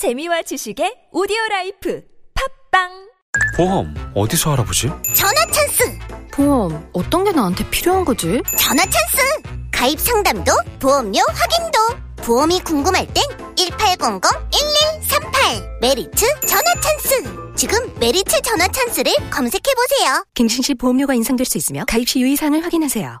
재미와 지식의 오디오라이프 팝빵. 보험 어디서 알아보지? 전화 찬스! 보험 어떤 게 나한테 필요한 거지? 전화 찬스! 가입 상담도 보험료 확인도 보험이 궁금할 땐 1800-1138 메리츠 전화 찬스! 지금 메리츠 전화 찬스를 검색해보세요. 갱신시 보험료가 인상될 수 있으며 가입시 유의사항을 확인하세요.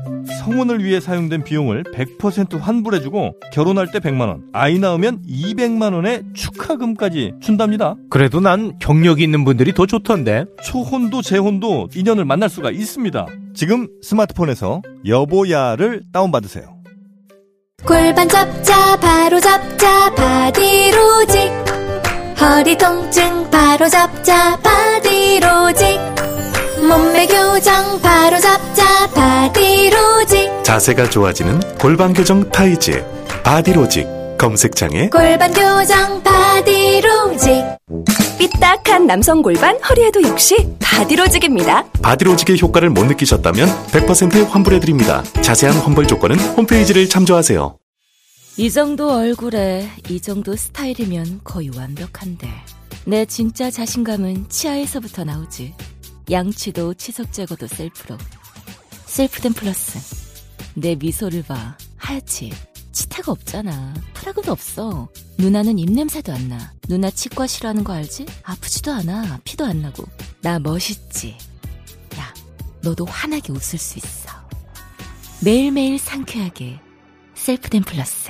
성혼을 위해 사용된 비용을 100% 환불해주고 결혼할 때 100만원, 아이 낳으면 200만원의 축하금까지 준답니다. 그래도 난 경력이 있는 분들이 더 좋던데. 초혼도 재혼도 인연을 만날 수가 있습니다. 지금 스마트폰에서 여보야를 다운받으세요. 골반 잡자 바로 잡자 바디로직, 허리 통증 바로 잡자 바디로직, 몸매 교정 바로 잡자 바디로직, 자세가 좋아지는 골반 교정 타이즈 바디로직. 검색창에 골반 교정 바디로직. 삐딱한 남성 골반, 허리에도 역시 바디로직입니다. 바디로직의 효과를 못 느끼셨다면 100% 환불해드립니다. 자세한 환불 조건은 홈페이지를 참조하세요. 이 정도 얼굴에 이 정도 스타일이면 거의 완벽한데, 내 진짜 자신감은 치아에서부터 나오지. 양치도 치석 제거도 셀프로. 셀프댄 플러스. 내 미소를 봐. 하얗지? 치태가 없잖아. 프라그도 없어. 누나는 입냄새도 안 나. 누나 치과 싫어하는 거 알지? 아프지도 않아. 피도 안 나고. 나 멋있지? 야, 너도 환하게 웃을 수 있어. 매일매일 상쾌하게. 셀프댄 플러스.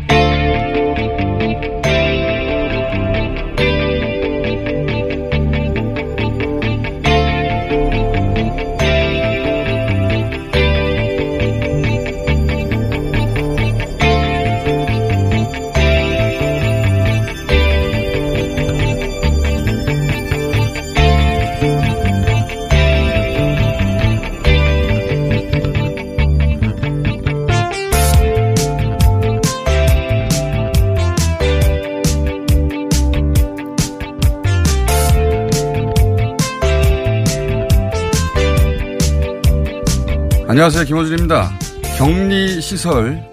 안녕하세요, 김호준입니다. 격리시설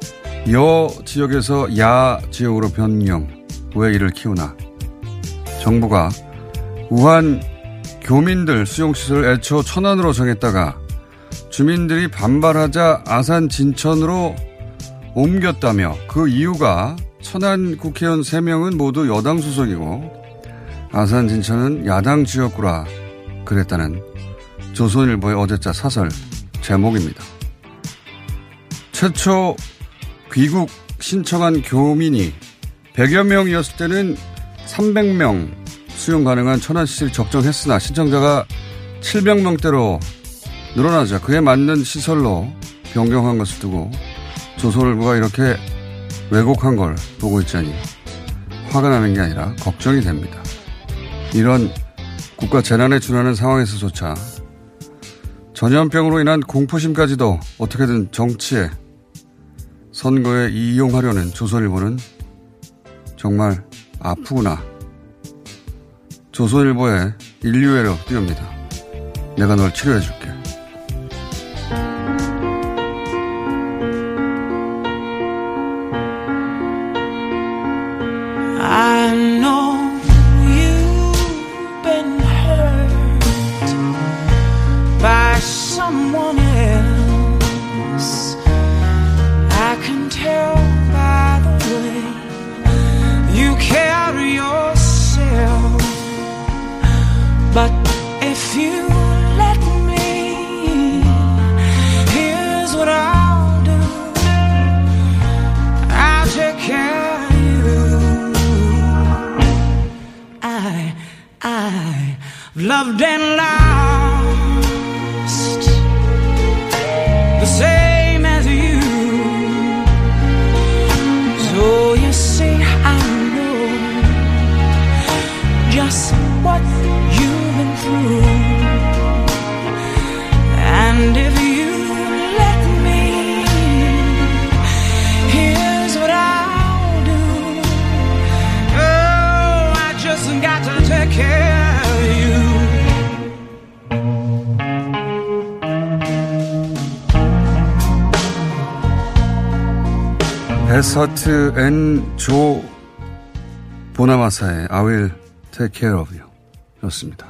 여 지역에서 야 지역으로 변경, 왜 이를 키우나. 정부가 우한 교민들 수용시설을 애초 천안으로 정했다가 주민들이 반발하자 아산 진천으로 옮겼다며, 그 이유가 천안 국회의원 3명은 모두 여당 소속이고 아산 진천은 야당 지역구라 그랬다는 조선일보의 어제자 사설 제목입니다. 최초 귀국 신청한 교민이 100여 명이었을 때는 300명 수용 가능한 천안시설 적정했으나 신청자가 700명대로 늘어나자 그에 맞는 시설로 변경한 것을 두고 조선일보가 이렇게 왜곡한 걸 보고 있자니 화가 나는 게 아니라 걱정이 됩니다. 이런 국가 재난에 준하는 상황에서조차 전염병으로 인한 공포심까지도 어떻게든 정치에, 선거에 이용하려는 조선일보는 정말 아프구나. 조선일보의 인류애로 띄웁니다. 내가 널 치료해줄게. Loved and lost the same as you. 데서트 앤 조 보나마사의 I will take care of you 였습니다.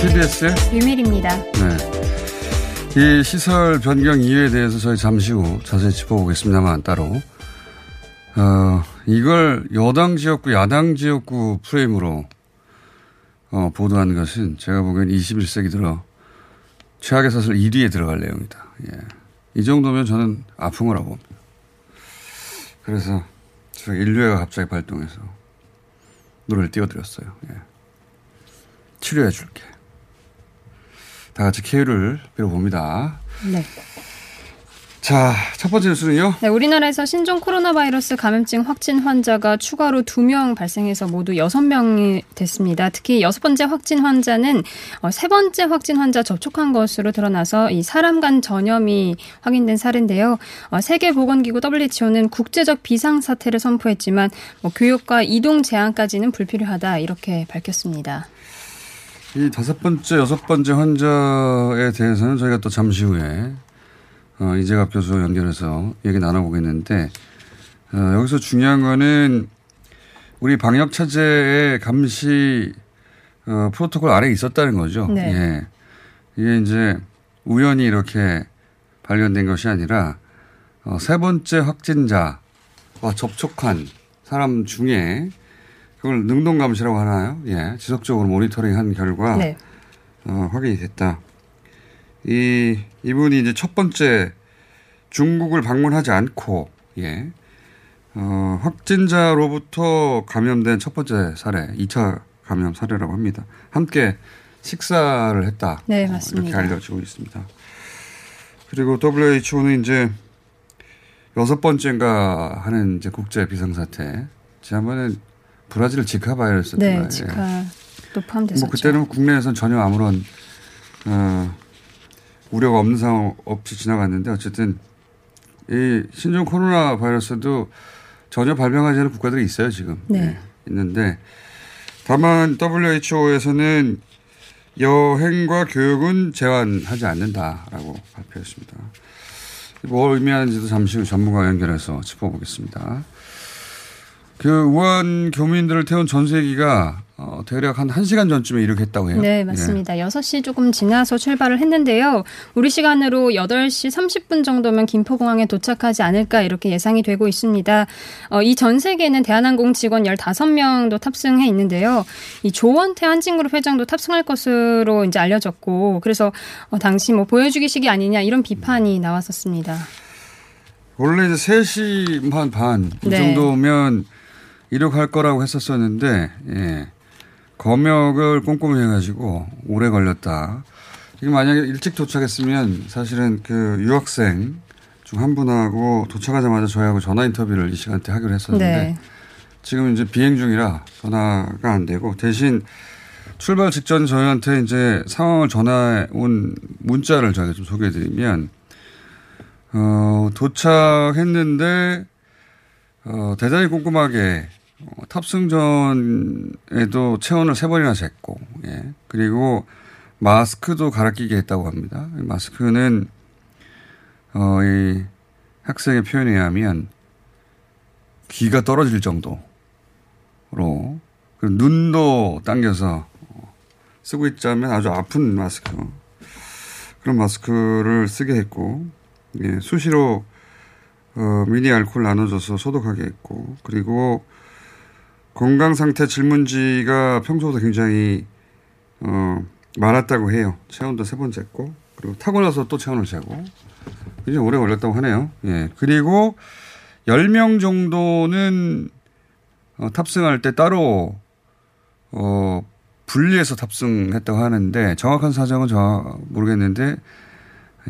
tbs의 유밀입니다. 네. 이 시설 변경 이유에 대해서 저희 잠시 후 자세히 짚어보겠습니다만 따로 이걸 여당 지역구 야당 지역구 프레임으로 보도한 것은 제가 보기엔 21세기 들어 최악의 사슬 1위에 들어갈 내용이다. 예. 이 정도면 저는 아픈 거라고 봅니다. 그래서 저 인류애가 갑자기 발동해서 노래를 띄워드렸어요. 예. 치료해 줄게. 다 같이 케어를 빌어봅니다. 네. 자, 첫 번째 뉴스는요. 네, 우리나라에서 신종 코로나 바이러스 감염증 확진 환자가 추가로 2명 발생해서 모두 6명이 됐습니다. 특히 6번째 확진 환자는 3번째 확진 환자 접촉한 것으로 드러나서 이 사람 간 전염이 확인된 사례인데요. 세계보건기구 WHO는 국제적 비상사태를 선포했지만 교육과 이동 제한까지는 불필요하다 이렇게 밝혔습니다. 이 5번째, 6번째 환자에 대해서는 저희가 또 잠시 후에 이재갑 교수 연결해서 얘기 나눠보겠는데 여기서 중요한 거는 우리 방역 체제의 감시 프로토콜 아래에 있었다는 거죠. 네. 예. 이게 이제 우연히 이렇게 발견된 것이 아니라 3번째 확진자와 접촉한 사람 중에 그걸 능동 감시라고 하나요? 예. 지속적으로 모니터링한 결과 네. 확인이 됐다. 이분이 이제 첫 번째 중국을 방문하지 않고, 예. 확진자로부터 감염된 첫 번째 사례, 2차 감염 사례라고 합니다. 함께 식사를 했다. 네, 맞습니다. 이렇게 알려지고 있습니다. 그리고 WHO는 이제 6번째인가 하는 이제 국제 비상사태. 지난번에 브라질 지카 바이러스였죠. 네, 지카도 포함됐었죠. 뭐 그때는 국내에서는 전혀 아무런, 우려가 없는 상황 없이 지나갔는데 어쨌든 이 신종 코로나 바이러스도 전혀 발병하지 않은 국가들이 있어요 지금. 네. 네, 있는데 다만 WHO에서는 여행과 교육은 제한하지 않는다라고 발표했습니다. 뭘 의미하는지도 잠시 후 전문가 연결해서 짚어보겠습니다. 그 우한 교민들을 태운 전세기가 대략 한 1시간 전쯤에 이륙했다고 해요. 네, 맞습니다. 예. 6시 조금 지나서 출발을 했는데요. 우리 시간으로 8시 30분 정도면 김포공항에 도착하지 않을까 이렇게 예상이 되고 있습니다. 이 전세기에는 대한항공 직원 15명도 탑승해 있는데요. 이 조원태 한진그룹 회장도 탑승할 것으로 이제 알려졌고 그래서 당시 뭐 보여주기식이 아니냐 이런 비판이 나왔었습니다. 원래 이제 3시간 반 이 네. 정도면 이륙할 거라고 했었었는데 예. 검역을 꼼꼼히 해가지고 오래 걸렸다. 이게 만약에 일찍 도착했으면 사실은 그 유학생 중 한 분하고 도착하자마자 저희하고 전화 인터뷰를 이 시간대 하기로 했었는데 네. 지금 이제 비행 중이라 전화가 안 되고 대신 출발 직전 저희한테 이제 상황을 전화해 온 문자를 저희가 좀 소개해드리면 도착했는데 대단히 꼼꼼하게 탑승 전에도 체온을 3번이나 쟀고, 예. 그리고 마스크도 갈아 끼게 했다고 합니다. 마스크는, 이 학생의 표현에 의하면 귀가 떨어질 정도로, 그리고 눈도 당겨서 쓰고 있자면 아주 아픈 마스크. 그런 마스크를 쓰게 했고, 예. 수시로, 미니 알코올 나눠줘서 소독하게 했고, 그리고 건강상태 질문지가 평소보다 굉장히 많았다고 해요. 체온도 3번 쟀고 그리고 타고 나서 또 체온을 재고 굉장히 오래 걸렸다고 하네요. 예. 그리고 10명 정도는 탑승할 때 따로 분리해서 탑승했다고 하는데 정확한 사정은 모르겠는데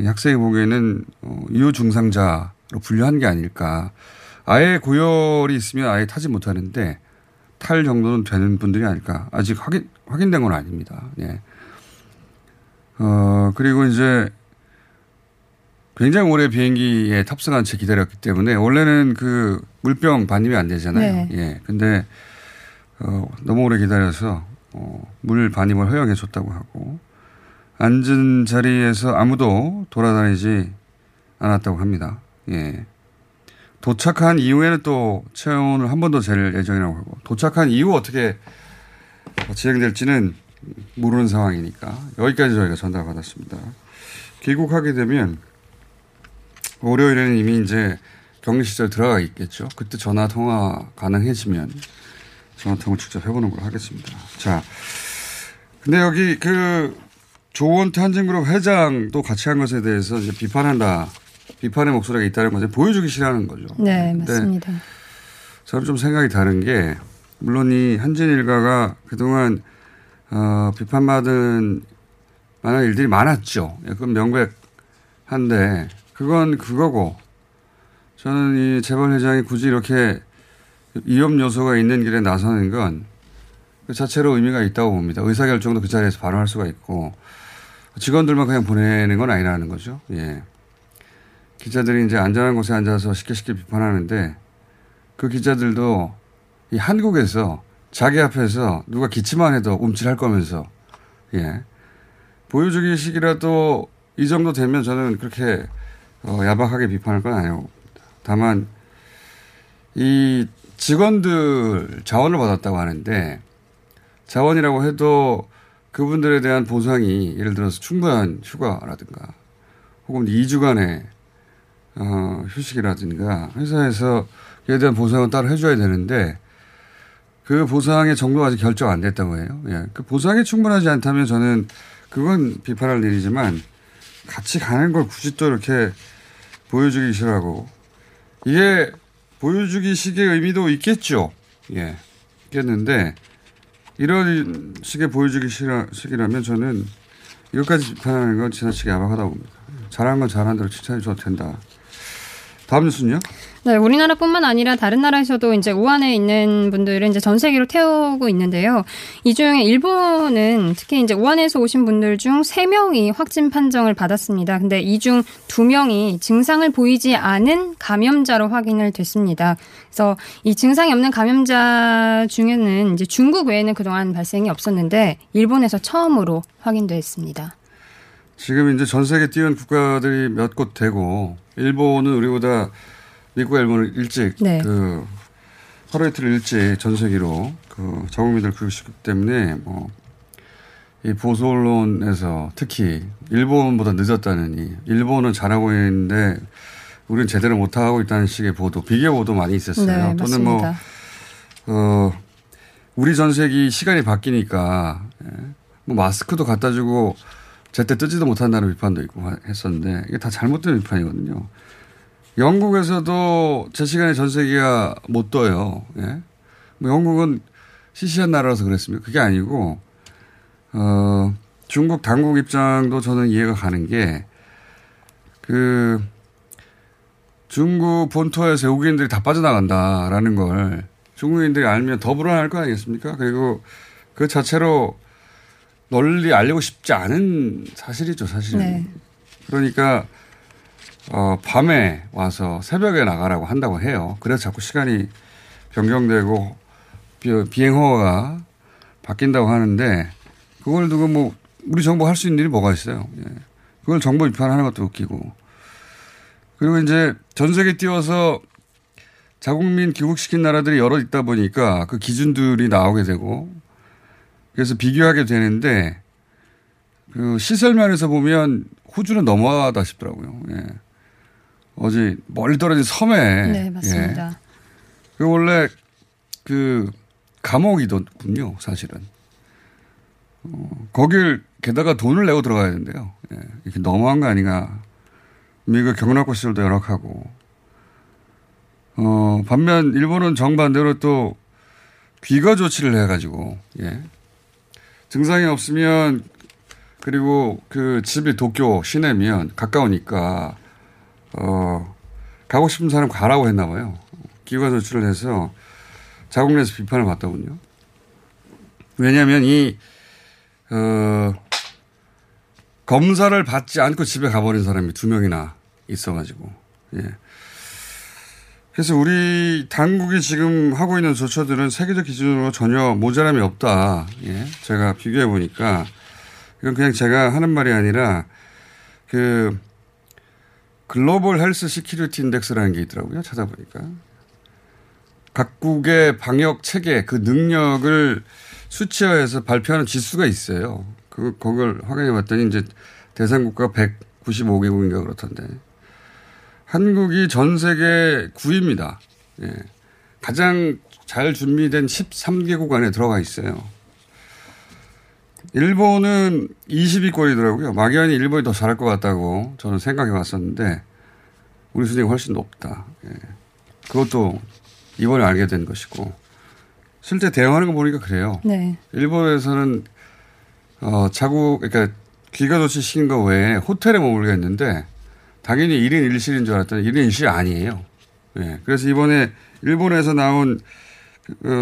학생이 보기에는 유증상자로 분류한 게 아닐까. 아예 고열이 있으면 아예 타지 못하는데 탈 정도는 되는 분들이 아닐까. 아직 확인된 건 아닙니다. 예. 그리고 이제 굉장히 오래 비행기에 탑승한 채 기다렸기 때문에 원래는 그 물병 반입이 안 되잖아요. 네. 예. 근데, 너무 오래 기다려서 물 반입을 허용해줬다고 하고 앉은 자리에서 아무도 돌아다니지 않았다고 합니다. 예. 도착한 이후에는 또 체온을 한 번 더 잴 예정이라고 하고 도착한 이후 어떻게 진행될지는 모르는 상황이니까 여기까지 저희가 전달받았습니다. 귀국하게 되면 월요일에는 이미 이제 격리 시설 들어가 있겠죠. 그때 전화 통화 가능해지면 전화 통화를 직접 해보는 걸로 하겠습니다. 자, 근데 여기 그 조원태 한진그룹 회장도 같이 한 것에 대해서 이제 비판한다. 비판의 목소리가 있다는 거죠. 보여주기 싫어하는 거죠. 네, 맞습니다. 저는 좀 생각이 다른 게 물론 이 한진 일가가 그동안 비판받은 많은 일들이 많았죠. 그건 명백한데 그건 그거고 저는 이 재벌 회장이 굳이 이렇게 위험 요소가 있는 길에 나서는 건 그 자체로 의미가 있다고 봅니다. 의사결정도 그 자리에서 바로 할 수가 있고 직원들만 그냥 보내는 건 아니라는 거죠. 예. 기자들이 이제 안전한 곳에 앉아서 쉽게 비판하는데 그 기자들도 이 한국에서 자기 앞에서 누가 기침만 해도 움찔할 거면서 예. 보여주기식이라도 이 정도 되면 저는 그렇게 야박하게 비판할 건 아니라고 봅니다. 다만 이 직원들 자원을 받았다고 하는데 자원이라고 해도 그분들에 대한 보상이 예를 들어서 충분한 휴가라든가 혹은 2주간의 휴식이라든가 회사에서 그에 대한 보상은 따로 해줘야 되는데 그 보상의 정도가 아직 결정 안 됐다고 해요. 예. 그 보상이 충분하지 않다면 저는 그건 비판할 일이지만 같이 가는 걸 굳이 또 이렇게 보여주기 싫어하고 이게 보여주기식의 의미도 있겠죠. 예. 있겠는데 이런 식의 보여주기식이라면 저는 이것까지 비판하는 건 지나치게 야박하다고 봅니다. 잘한 건 잘한 대로 칭찬해줘도 된다. 다음 뉴스는요? 네, 우리나라뿐만 아니라 다른 나라에서도 이제 우한에 있는 분들은 이제 전 세계로 태우고 있는데요. 이 중에 일본은 특히 이제 우한에서 오신 분들 중 3명이 확진 판정을 받았습니다. 근데 이 중 2명이 증상을 보이지 않은 감염자로 확인을 됐습니다. 그래서 이 증상이 없는 감염자 중에는 이제 중국 외에는 그동안 발생이 없었는데 일본에서 처음으로 확인됐습니다. 지금 이제 전 세계 뛰어난 국가들이 몇 곳 되고 일본은 우리보다 미국과 일본을 일찍 네. 그 하루 이틀 일찍 전 세계로 그 자국민들 교육시키기 때문에 뭐 이 보수 언론에서 특히 일본보다 늦었다느니 일본은 잘하고 있는데 우리는 제대로 못 하고 있다는 식의 보도 비교 보도 많이 있었어요. 네, 또는 뭐 우리 전 세계 시간이 바뀌니까 뭐 마스크도 갖다 주고 제때 뜨지도 못한다는 비판도 있고 했었는데 이게 다 잘못된 비판이거든요. 영국에서도 제 시간에 전 세계가 못 떠요. 예? 뭐 영국은 시시한 나라라서 그랬습니다. 그게 아니고 중국 당국 입장도 저는 이해가 가는 게 그 중국 본토에서 외국인들이 다 빠져나간다라는 걸 중국인들이 알면 더 불안할 거 아니겠습니까? 그리고 그 자체로 널리 알리고 싶지 않은 사실이죠, 사실은. 네. 그러니까 밤에 와서 새벽에 나가라고 한다고 해요. 그래서 자꾸 시간이 변경되고 비행허가가 바뀐다고 하는데 그걸 두고 뭐 우리 정부 할 수 있는 일이 뭐가 있어요. 예. 그걸 정부 비판하는 것도 웃기고. 그리고 이제 전 세계 띄워서 자국민 귀국시킨 나라들이 여러 있다 보니까 그 기준들이 나오게 되고 그래서 비교하게 되는데 그 시설 면에서 보면 호주는 너무하다 싶더라고요. 예. 어제 멀리 떨어진 섬에. 네, 맞습니다. 예. 그 원래 그 감옥이더군요, 사실은. 거길 게다가 돈을 내고 들어가야 된대요. 예. 이렇게 너무한 거 아닌가. 미국 경락고 시설도 열악하고. 반면 일본은 정반대로 또 귀가 조치를 해가지고. 예. 증상이 없으면 그리고 그 집이 도쿄 시내면 가까우니까 가고 싶은 사람 가라고 했나 봐요. 기관 조치를 해서 자국내에서 비판을 받더군요. 왜냐하면 이 검사를 받지 않고 집에 가버린 사람이 2명이나 있어가지고 예. 그래서 우리 당국이 지금 하고 있는 조처들은 세계적 기준으로 전혀 모자람이 없다. 예. 제가 비교해 보니까 이건 그냥 제가 하는 말이 아니라 그 글로벌 헬스 시큐리티 인덱스라는 게 있더라고요. 찾아보니까. 각국의 방역 체계 그 능력을 수치화해서 발표하는 지수가 있어요. 그걸 확인해 봤더니 이제 대상국가 195개국인가 그렇던데. 한국이 전 세계 9위입니다. 예. 가장 잘 준비된 13개국 안에 들어가 있어요. 일본은 20위권이더라고요. 막연히 일본이 더 잘할 것 같다고 저는 생각해 왔었는데 우리 수준이 훨씬 높다. 예. 그것도 이번에 알게 된 것이고 실제 대응하는 거 보니까 그래요. 네. 일본에서는 자국 그러니까 귀가조치 시킨 거 외에 호텔에 머물게 했는데 당연히 1인 1실인 줄 알았더니 1인 1실이 아니에요. 예. 그래서 이번에 일본에서 나온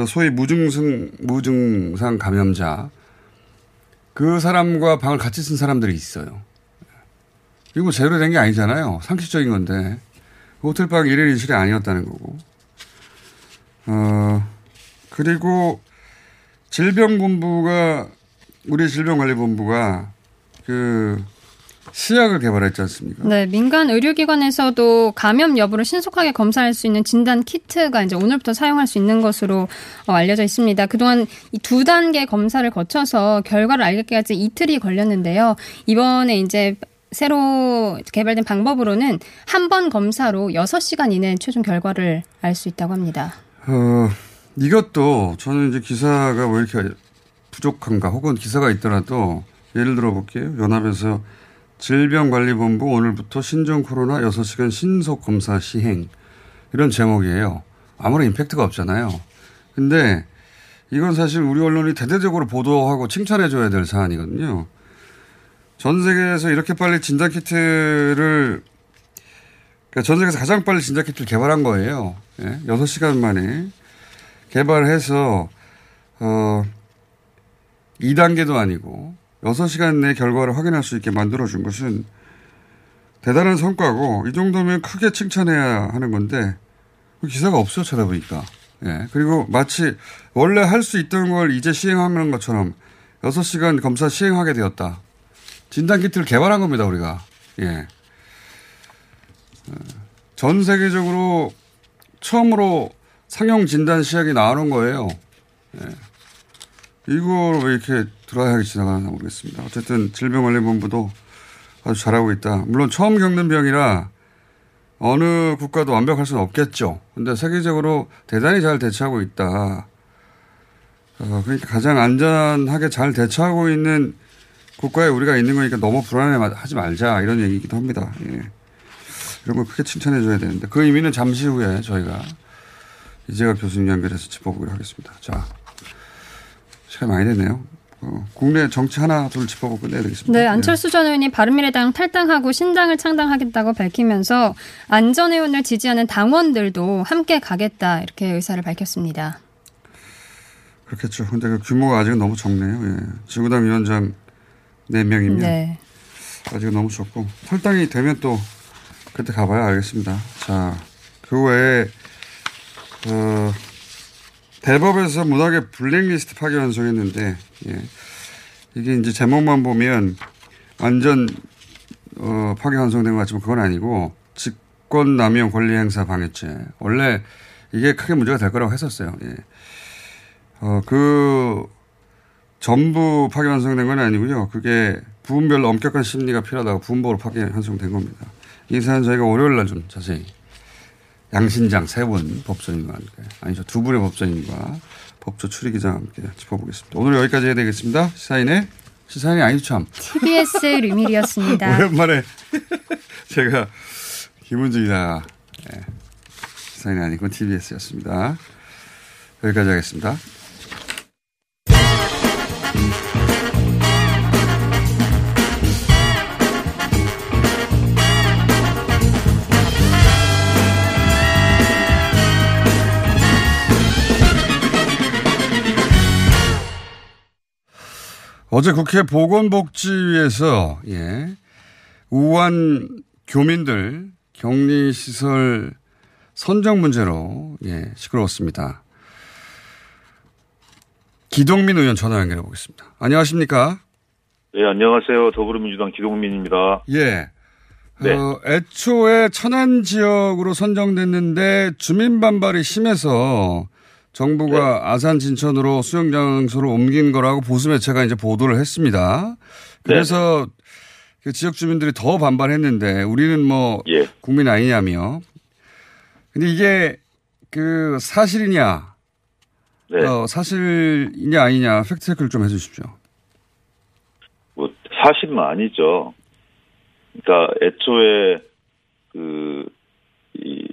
소위 무증상 감염자 그 사람과 방을 같이 쓴 사람들이 있어요. 이거 뭐 제대로 된 게 아니잖아요. 상식적인 건데. 호텔방 1인 1실이 아니었다는 거고. 그리고 우리 질병관리본부가 시약을 개발했지 않습니까? 네, 민간 의료기관에서도 감염 여부를 신속하게 검사할 수 있는 진단 키트가 이제 오늘부터 사용할 수 있는 것으로 알려져 있습니다. 그동안 이 2단계 검사를 거쳐서 결과를 알기까지 이틀이 걸렸는데요. 이번에 이제 새로 개발된 방법으로는 한 번 검사로 6시간 이내에 최종 결과를 알 수 있다고 합니다. 이것도 저는 이제 기사가 왜 이렇게 부족한가 혹은 기사가 있더라도 예를 들어볼게요. 연합에서 질병관리본부 오늘부터 신종 코로나 6시간 신속 검사 시행 이런 제목이에요. 아무런 임팩트가 없잖아요. 근데 이건 사실 우리 언론이 대대적으로 보도하고 칭찬해줘야 될 사안이거든요. 전 세계에서 이렇게 빨리 진단키트를 그러니까 전 세계에서 가장 빨리 진단키트를 개발한 거예요. 예? 6시간 만에 개발해서 2단계도 아니고 6시간 내 결과를 확인할 수 있게 만들어준 것은 대단한 성과고 이 정도면 크게 칭찬해야 하는 건데 기사가 없어요. 찾아보니까. 예. 그리고 마치 원래 할 수 있던 걸 이제 시행하는 것처럼 6시간 검사 시행하게 되었다. 진단키트를 개발한 겁니다. 우리가. 예. 전 세계적으로 처음으로 상용 진단 시약이 나오는 거예요. 예. 이걸 왜 이렇게 드라이하게 지나가나 모르겠습니다. 어쨌든 질병관리본부도 아주 잘하고 있다. 물론 처음 겪는 병이라 어느 국가도 완벽할 수는 없겠죠. 근데 세계적으로 대단히 잘 대처하고 있다. 그러니까 가장 안전하게 잘 대처하고 있는 국가에 우리가 있는 거니까 너무 불안해하지 말자 이런 얘기이기도 합니다. 예. 이런 걸 크게 칭찬해 줘야 되는데 그 의미는 잠시 후에 저희가 이재갑 교수님 연결해서 짚어보기로 하겠습니다. 자. 시간이 많이 되네요. 국내 정치 하나 둘 짚어보고 끝내야 되겠습니다. 네, 안철수 전 의원이 바른미래당 탈당하고 신당을 창당하겠다고 밝히면서 안 전 의원을 지지하는 당원들도 함께 가겠다 이렇게 의사를 밝혔습니다. 그렇겠죠. 그런데 그 규모가 아직은 너무 적네요. 예. 지구당 위원장 4명이면 네. 아직은 너무 적고 탈당이 되면 또 그때 가봐야 알겠습니다. 자, 그 외에 대법에서 문학의 블랙리스트 파기 완성했는데 예. 이게 이제 제목만 보면 완전 파기 완성된 것 같지만 그건 아니고 직권남용 권리행사 방해죄 원래 이게 크게 문제가 될 거라고 했었어요. 예. 그 전부 파기 완성된 건 아니고요. 그게 부분별로 엄격한 심리가 필요하다고 부분별로 파기 완성된 겁니다. 이 사안은 저희가 월요일 날 좀 자세히. 양신장 3분 법조인과 함께 아니죠 2분의 법조인과 법조 추리기자와 함께 짚어보겠습니다. 오늘 여기까지 해야 되겠습니다. 시사인의 아니죠 참 tbs 류밀희였습니다. 오랜만에 제가 김은주 기자 네. 시사인의 아니고 tbs였습니다. 여기까지 하겠습니다. 어제 국회 보건복지위에서 우한 교민들 격리시설 선정 문제로 예, 시끄러웠습니다. 기동민 의원 전화 연결해 보겠습니다. 안녕하십니까? 네, 안녕하세요. 더불어민주당 기동민입니다. 예. 네. 애초에 천안 지역으로 선정됐는데 주민 반발이 심해서 정부가 네. 아산 진천으로 수용 장소로 옮긴 거라고 보수 매체가 이제 보도를 했습니다. 그래서 네. 그 지역 주민들이 더 반발했는데 우리는 뭐 예. 국민 아니냐며. 근데 이게 그 사실이냐, 네. 사실이냐 아니냐 팩트 체크를 좀 해주십시오. 뭐 사실은 아니죠. 그러니까 애초에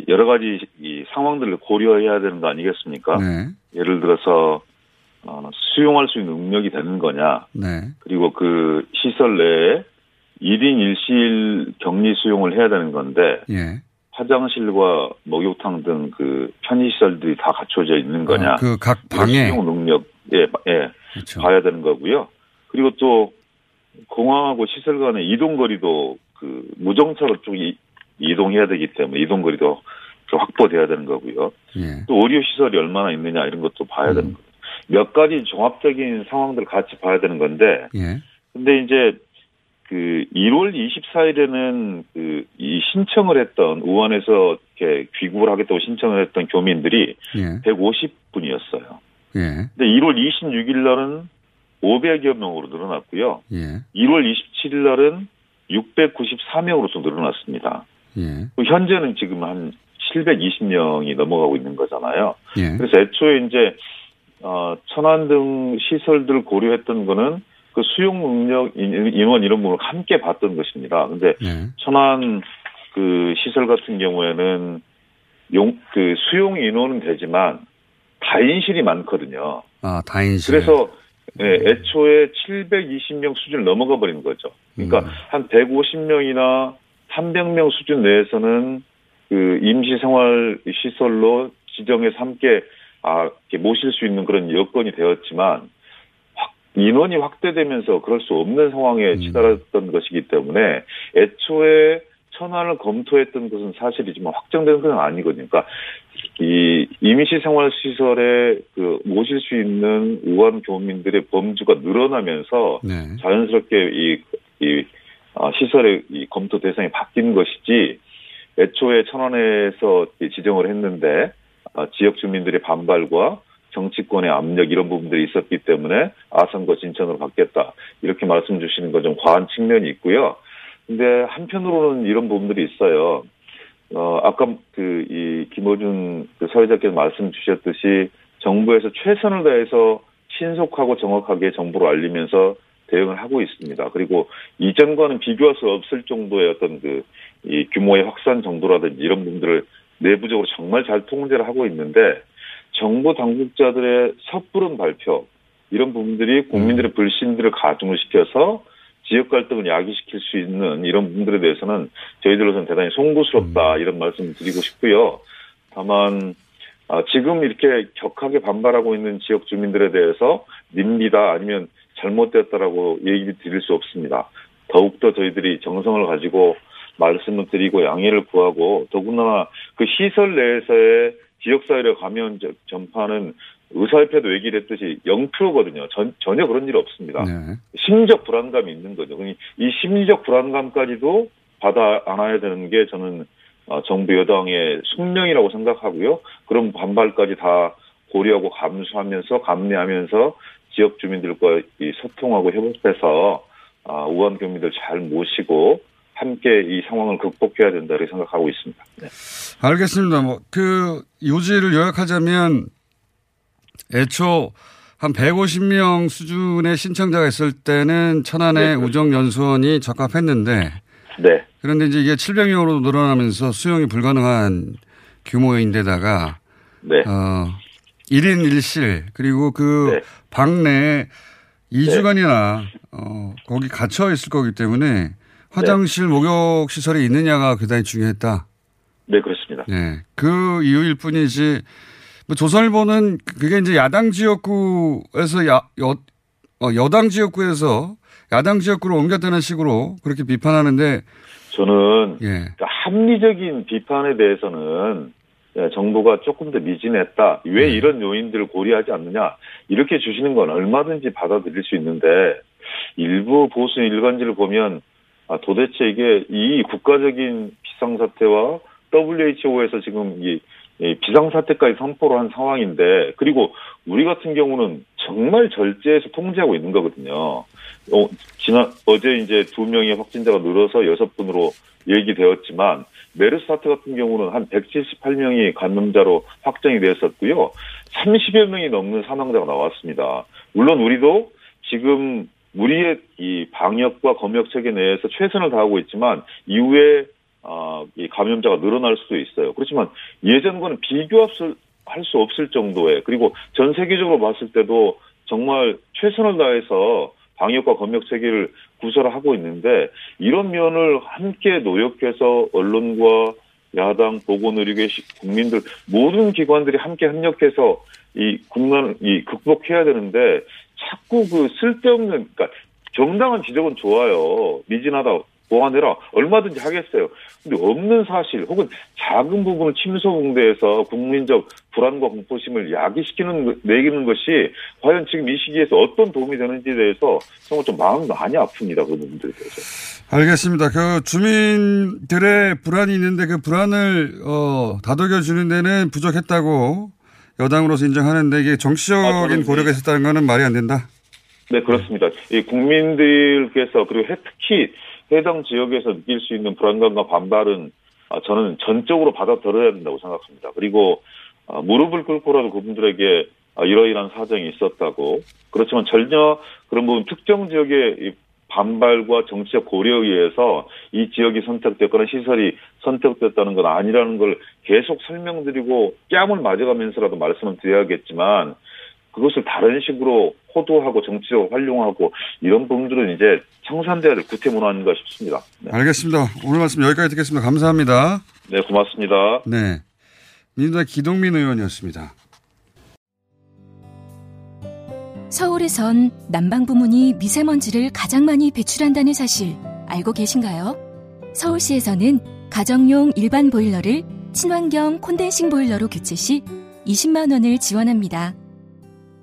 여러 가지 이 상황들을 고려해야 되는 거 아니겠습니까? 네. 예를 들어서 수용할 수 있는 능력이 되는 거냐. 네. 그리고 그 시설 내에 1인 1실 격리 수용을 해야 되는 건데 예. 화장실과 목욕탕 등 그 편의시설들이 다 갖춰져 있는 거냐. 그 각 방에. 수용 능력 예, 그렇죠. 봐야 되는 거고요. 그리고 또 공항하고 시설 간의 이동거리도 그 무정차로 쪽이 이동해야 되기 때문에 이동거리도 확보돼야 되는 거고요. 예. 또 의료 시설이 얼마나 있느냐 이런 것도 봐야 되는 거예요. 몇 가지 종합적인 상황들을 같이 봐야 되는 건데. 예. 근데 이제 그 1월 24일에는 그 이 신청을 했던 의원에서 이렇게 귀국을 하겠다고 신청을 했던 교민들이 예. 150분이었어요. 예. 근데 1월 26일 날은 500여 명으로 늘어났고요. 예. 1월 27일 날은 694명으로서 늘어났습니다. 예. 현재는 지금 한 720명이 넘어가고 있는 거잖아요. 예. 그래서 애초에 이제 천안 등 시설들을 고려했던 거는 그 수용 능력 인원 이런 부분을 함께 봤던 것입니다. 그런데 예. 천안 그 시설 같은 경우에는 그 수용 인원은 되지만 다인실이 많거든요. 아 다인실. 그래서 네, 애초에 720명 수준을 넘어가 버린 거죠. 그러니까 한 150명이나 300명 수준 내에서는 그 임시생활 시설로 지정해서 함께 이렇게 모실 수 있는 그런 여건이 되었지만 인원이 확대되면서 그럴 수 없는 상황에 치달았던 것이기 때문에 애초에 천안을 검토했던 것은 사실이지만 확정된 것은 아니거든요. 그러니까 이 임시생활시설에 그 모실 수 있는 우한 교민들의 범주가 늘어나면서 네. 자연스럽게 시설의 이 검토 대상이 바뀐 것이지 애초에 천안에서 지정을 했는데 지역 주민들의 반발과 정치권의 압력 이런 부분들이 있었기 때문에 아산과 진천으로 바뀌었다. 이렇게 말씀 주시는 건 좀 과한 측면이 있고요. 근데 한편으로는 이런 부분들이 있어요. 아까 김어준 사회자께서 말씀 주셨듯이 정부에서 최선을 다해서 신속하고 정확하게 정보를 알리면서 대응을 하고 있습니다. 그리고 이전과는 비교할 수 없을 정도의 어떤 이 규모의 확산 정도라든지 이런 부분들을 내부적으로 정말 잘 통제를 하고 있는데 정부 당국자들의 섣부른 발표 이런 부분들이 국민들의 불신들을 가중시켜서 지역 갈등을 야기시킬 수 있는 이런 부분들에 대해서는 저희들로서는 대단히 송구스럽다 이런 말씀을 드리고 싶고요. 다만 지금 이렇게 격하게 반발하고 있는 지역 주민들에 대해서 닙니다 아니면 잘못됐다라고 얘기를 드릴 수 없습니다. 더욱더 저희들이 정성을 가지고 말씀을 드리고 양해를 구하고 더군다나 그 시설 내에서의 지역사회를 감염 전파는 의사협회도 얘기를 했듯이 0%거든요. 전혀 그런 일이 없습니다. 네. 심리적 불안감이 있는 거죠. 이 심리적 불안감까지도 받아 안아야 되는 게 저는 정부 여당의 숙명이라고 생각하고요. 그런 반발까지 다 고려하고 감수하면서 감내하면서 지역 주민들과 소통하고 협업해서 우한 교민들 잘 모시고 함께 이 상황을 극복해야 된다 이렇게 생각하고 있습니다. 네. 알겠습니다. 뭐 요지를 요약하자면 애초 한 150명 수준의 신청자가 있을 때는 천안의 네. 우정연수원이 적합했는데 네. 그런데 이제 이게 700명으로 늘어나면서 수용이 불가능한 규모인데다가 네. 1인 1실 그리고 그 방 내에 네. 2주간이나 네. 거기 갇혀 있을 거기 때문에 화장실 네. 목욕 시설이 있느냐가 대단히 중요했다. 네, 그렇습니다. 네. 그 이유일 뿐이지 뭐 조선일보는 그게 이제 야당 지역구에서 여당 지역구에서 야당 지역구로 옮겼다는 식으로 그렇게 비판하는데 저는 예. 합리적인 비판에 대해서는 정부가 조금 더 미진했다. 왜 이런 요인들을 고려하지 않느냐. 이렇게 주시는 건 얼마든지 받아들일 수 있는데 일부 보수 일간지를 보면 도대체 이게 이 국가적인 비상사태와 WHO에서 지금 이 비상사태까지 선포를 한 상황인데, 그리고 우리 같은 경우는 정말 절제해서 통제하고 있는 거거든요. 어제 이제 2명의 확진자가 늘어서 6분으로 얘기되었지만, 메르스 사태 같은 경우는 한 178명이 감염자로 확정이 되었었고요. 30여 명이 넘는 사망자가 나왔습니다. 물론 우리도 지금 우리의 이 방역과 검역 체계 내에서 최선을 다하고 있지만, 이후에 이 감염자가 늘어날 수도 있어요. 그렇지만 예전과는 비교할 수 없을 정도의, 그리고 전 세계적으로 봤을 때도 정말 최선을 다해서 방역과 검역 체계를 구설하고 있는데, 이런 면을 함께 노력해서 언론과 야당, 보건의료계, 국민들 모든 기관들이 함께 협력해서 이 극복해야 되는데, 자꾸 쓸데없는, 그러니까 정당한 지적은 좋아요. 미진하다. 보완해라. 얼마든지 하겠어요. 근데 없는 사실 혹은 작은 부분을 침소봉대해서 국민적 불안과 공포심을 야기시키는, 내기는 것이 과연 지금 이 시기에서 어떤 도움이 되는지에 대해서 정말 좀 마음이 많이 아픕니다. 그런 분들에 대해서. 알겠습니다. 주민들의 불안이 있는데 그 불안을, 다독여주는 데는 부족했다고 여당으로서 인정하는데 이게 정치적인 고려가 있었다는 거는 말이 안 된다? 네, 그렇습니다. 이 국민들께서, 그리고 특히 해당 지역에서 느낄 수 있는 불안감과 반발은 저는 전적으로 받아들여야 된다고 생각합니다. 그리고 무릎을 꿇고라도 그분들에게 이러이러한 사정이 있었다고, 그렇지만 전혀 그런 부분 특정 지역의 반발과 정치적 고려에 의해서 이 지역이 선택됐거나 시설이 선택됐다는 건 아니라는 걸 계속 설명드리고 뺨을 맞아가면서라도 말씀을 드려야겠지만, 그것을 다른 식으로 호도하고 정치적으로 활용하고 이런 부분들은 이제 청산돼야될 구태문화 아닌가 싶습니다. 네. 알겠습니다. 오늘 말씀 여기까지 듣겠습니다. 감사합니다. 네, 고맙습니다. 네, 민주당 기동민 의원이었습니다. 서울에선 난방 부문이 미세먼지를 가장 많이 배출한다는 사실 알고 계신가요? 서울시에서는 가정용 일반 보일러를 친환경 콘덴싱 보일러로 교체 시 20만 원을 지원합니다.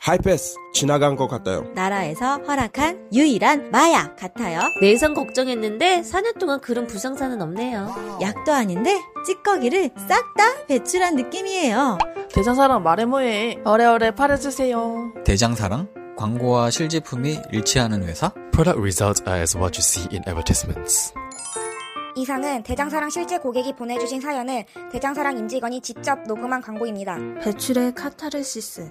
하이패스, 지나간 것 같아요. 나라에서 허락한 유일한 마약 같아요. 내성 걱정했는데 4년 동안 그런 부상사는 없네요. 약도 아닌데 찌꺼기를 싹 다 배출한 느낌이에요. 대장사랑 말해 뭐해. 어래어래 팔아주세요. 대장사랑? 광고와 실제품이 일치하는 회사? Product results are as what you see in advertisements. 이상은 대장사랑 실제 고객이 보내주신 사연을 대장사랑 임직원이 직접 녹음한 광고입니다. 배출의 카타르시스.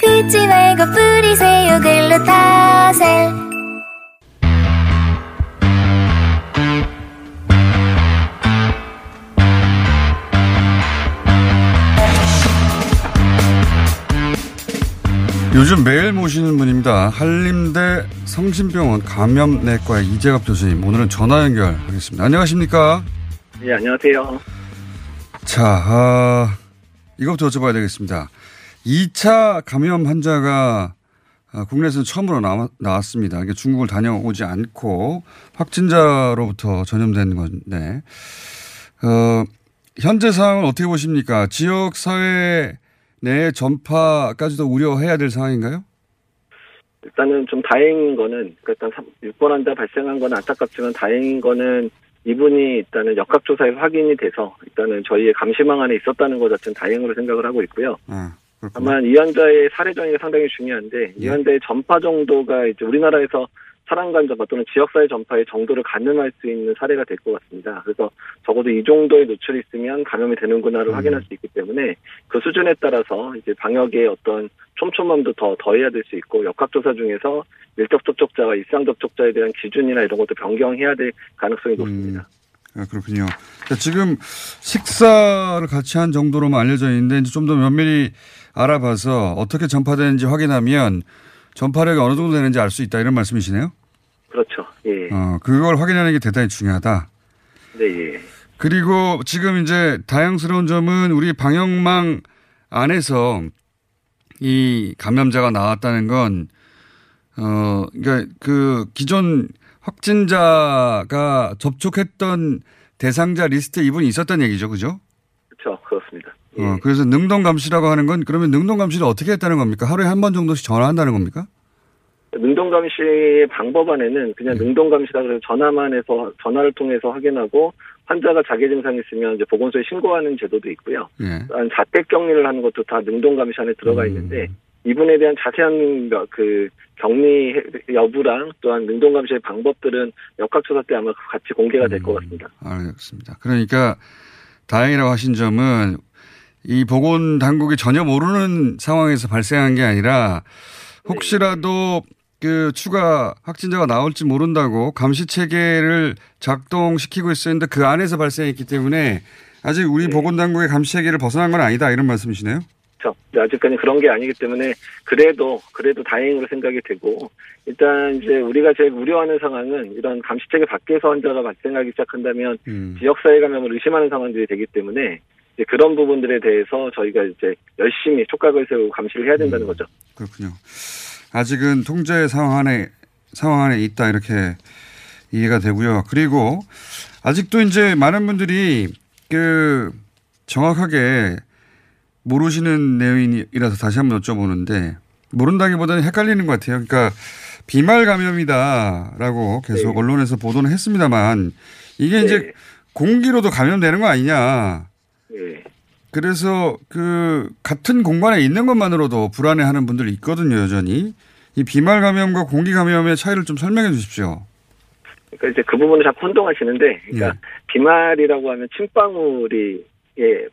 긁지 말고 뿌리세요, 글루타셀. 요즘 매일 모시는 분입니다. 한림대 성심병원 감염내과의 이재갑 교수님, 오늘은 전화 연결하겠습니다. 안녕하십니까? 네, 안녕하세요. 자, 이것부터 여쭤봐야 되겠습니다. 2차 감염 환자가 국내에서는 처음으로 나왔습니다. 그러니까 중국을 다녀오지 않고 확진자로부터 전염된 건데 현재 상황은 어떻게 보십니까? 지역사회 내 전파까지도 우려해야 될 상황인가요? 일단은 좀 다행인 거는 일단 6번 환자 발생한 건 안타깝지만 다행인 거는 이분이 일단은 역학조사에 확인이 돼서 일단은 저희의 감시망 안에 있었다는 것 자체는 다행으로 생각을 하고 있고요. 다만 이 환자의 사례 전이가 상당히 중요한데 이 환자의 전파 정도가 이제 우리나라에서 사람 간 전파 또는 지역사회 전파의 정도를 가늠할 수 있는 사례가 될 것 같습니다. 그래서 적어도 이 정도의 노출이 있으면 감염이 되는구나를 확인할 수 있기 때문에 그 수준에 따라서 이제 방역의 어떤 촘촘함도 더 더해야 될 수 있고 역학조사 중에서 밀접 접촉자와 일상 접촉자에 대한 기준이나 이런 것도 변경해야 될 가능성이 높습니다. 아, 그렇군요. 그러니까 지금 식사를 같이 한 정도로만 알려져 있는데 이제 좀 더 면밀히 알아봐서 어떻게 전파되는지 확인하면 전파력이 어느 정도 되는지 알 수 있다 이런 말씀이시네요? 그렇죠. 예. 그걸 확인하는 게 대단히 중요하다. 네. 예. 그리고 지금 이제 다양스러운 점은 우리 방역망 안에서 이 감염자가 나왔다는 건 그러니까 그 기존 확진자가 접촉했던 대상자 리스트에 이분이 있었다는 얘기죠, 그죠? 그렇죠, 그렇습니다. 예. 그래서 능동감시라고 하는 건 그러면 능동감시를 어떻게 했다는 겁니까? 하루에 한 번 정도씩 전화한다는 겁니까? 능동감시의 방법 안에는 그냥 능동감시라고 해서 전화만 해서 전화를 통해서 확인하고 환자가 자기 증상이 있으면 이제 보건소에 신고하는 제도도 있고요. 자택격리를 하는 것도 다 능동감시 안에 들어가 있는데 이분에 대한 자세한 그 격리 여부랑 또한 능동감시의 방법들은 역학조사 때 아마 같이 공개가 될 것 같습니다. 알겠습니다. 그러니까 다행이라고 하신 점은 이 보건 당국이 전혀 모르는 상황에서 발생한 게 아니라 혹시라도 그 추가 확진자가 나올지 모른다고 감시 체계를 작동시키고 있었는데 그 안에서 발생했기 때문에 아직 우리 보건 당국의 감시 체계를 벗어난 건 아니다 이런 말씀이시네요. 아직까지 그런 게 아니기 때문에 그래도 다행으로 생각이 되고 일단 이제 우리가 제일 우려하는 상황은 이런 감시 체계 밖에서 환자가 발생하기 시작한다면 지역사회 감염을 의심하는 상황들이 되기 때문에 이제 그런 부분들에 대해서 저희가 이제 열심히 촉각을 세우고 감시를 해야 된다는 거죠. 그렇군요. 아직은 통제 상황 안에 있다 이렇게 이해가 되고요. 그리고 아직도 이제 많은 분들이 그 정확하게 모르시는 내용이라서 다시 한번 여쭤보는데 모른다기보다는 헷갈리는 것 같아요. 그러니까 비말 감염이다라고 계속 언론에서 보도는 했습니다만 이게 이제 공기로도 감염되는 거 아니냐. 그래서 그 같은 공간에 있는 것만으로도 불안해하는 분들이 있거든요. 여전히 이 비말 감염과 공기 감염의 차이를 좀 설명해 주십시오. 그러니까 이제 그 부분을 자꾸 혼동하시는데, 그러니까 비말이라고 하면 침방울이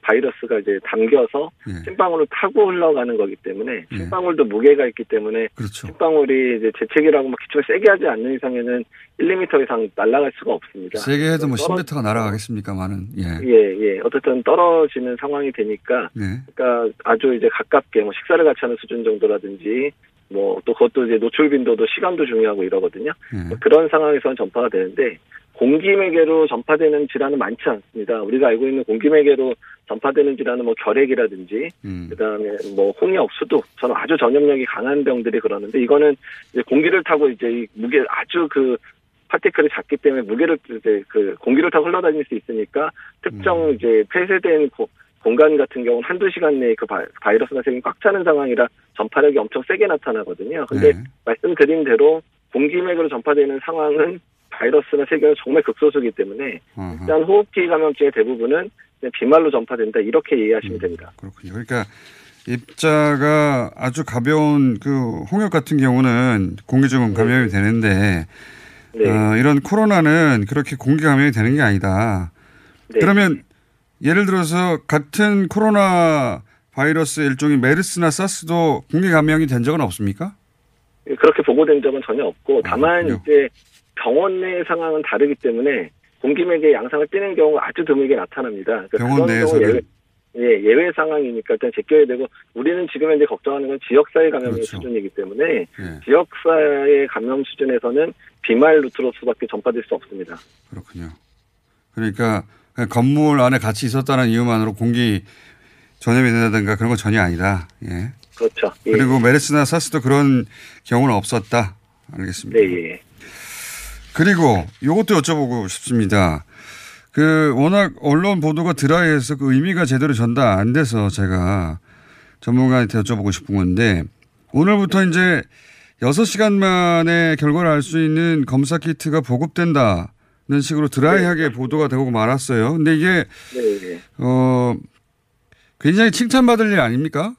바이러스가 이제 담겨서 침방울을 타고 흘러가는 거기 때문에 침방울도 무게가 있기 때문에 그렇죠. 침방울이 이제 재채기라고 막 기침을 세게 하지 않는 이상에는 1~2m 이상 날아갈 수가 없습니다. 세게 해도 뭐 10m가 날아가겠습니까만은 어쨌든 떨어지는 상황이 되니까 그러니까 아주 이제 가깝게 뭐 식사를 같이 하는 수준 정도라든지 뭐 또 그것도 이제 노출 빈도도 시간도 중요하고 이러거든요. 그런 상황에서는 전파가 되는데. 공기매개로 전파되는 질환은 많지 않습니다. 우리가 알고 있는 공기매개로 전파되는 질환은 뭐 결핵이라든지 그다음에 뭐 홍역, 수두, 저는 아주 전염력이 강한 병들이 그러는데 이거는 이제 공기를 타고 이제 이 무게 아주 그 파티클이 작기 때문에 무게를 이제 그 공기를 타고 흘러다닐 수 있으니까 특정 이제 폐쇄된 공간 같은 경우는 한두 시간 내에 그 바이러스가 생긴 꽉 차는 상황이라 전파력이 엄청 세게 나타나거든요. 근데 말씀드린 대로 공기맥으로 전파되는 상황은 바이러스나 세균은 정말 극소수이기 때문에 일단 호흡기 감염증의 대부분은 그냥 비말로 전파된다 이렇게 이해하시면 됩니다. 그렇군요. 그러니까 입자가 아주 가벼운 그 홍역 같은 경우는 공기 중 감염이 되는데 이런 코로나는 그렇게 공기 감염이 되는 게 아니다. 그러면 예를 들어서 같은 코로나 바이러스 일종인 메르스나 사스도 공기 감염이 된 적은 없습니까? 그렇게 보고된 적은 전혀 없고 다만 이제 병원 내 상황은 다르기 때문에 공기맥의 양상을 띠는 경우가 아주 드물게 나타납니다. 그러니까 병원 내에서는? 예외 상황이니까 일단 제껴야 되고 우리는 지금 현재 걱정하는 건 지역사회 감염의 수준이기 때문에 지역사회 감염 수준에서는 비말 루트로서밖에 전파될 수 없습니다. 그렇군요. 그러니까 건물 안에 같이 있었다는 이유만으로 공기 전염이 된다든가 그런 건 전혀 아니다. 그렇죠. 예. 그리고 메르스나 사스도 그런 경우는 없었다. 알겠습니다. 네. 예. 그리고 이것도 여쭤보고 싶습니다. 그 워낙 언론 보도가 드라이해서 그 의미가 제대로 전달 안 돼서 제가 전문가한테 여쭤보고 싶은 건데 오늘부터 이제 6시간 만에 결과를 알 수 있는 검사 키트가 보급된다는 식으로 드라이하게 네. 보도가 되고 말았어요. 근데 이게 네. 굉장히 칭찬받을 일 아닙니까?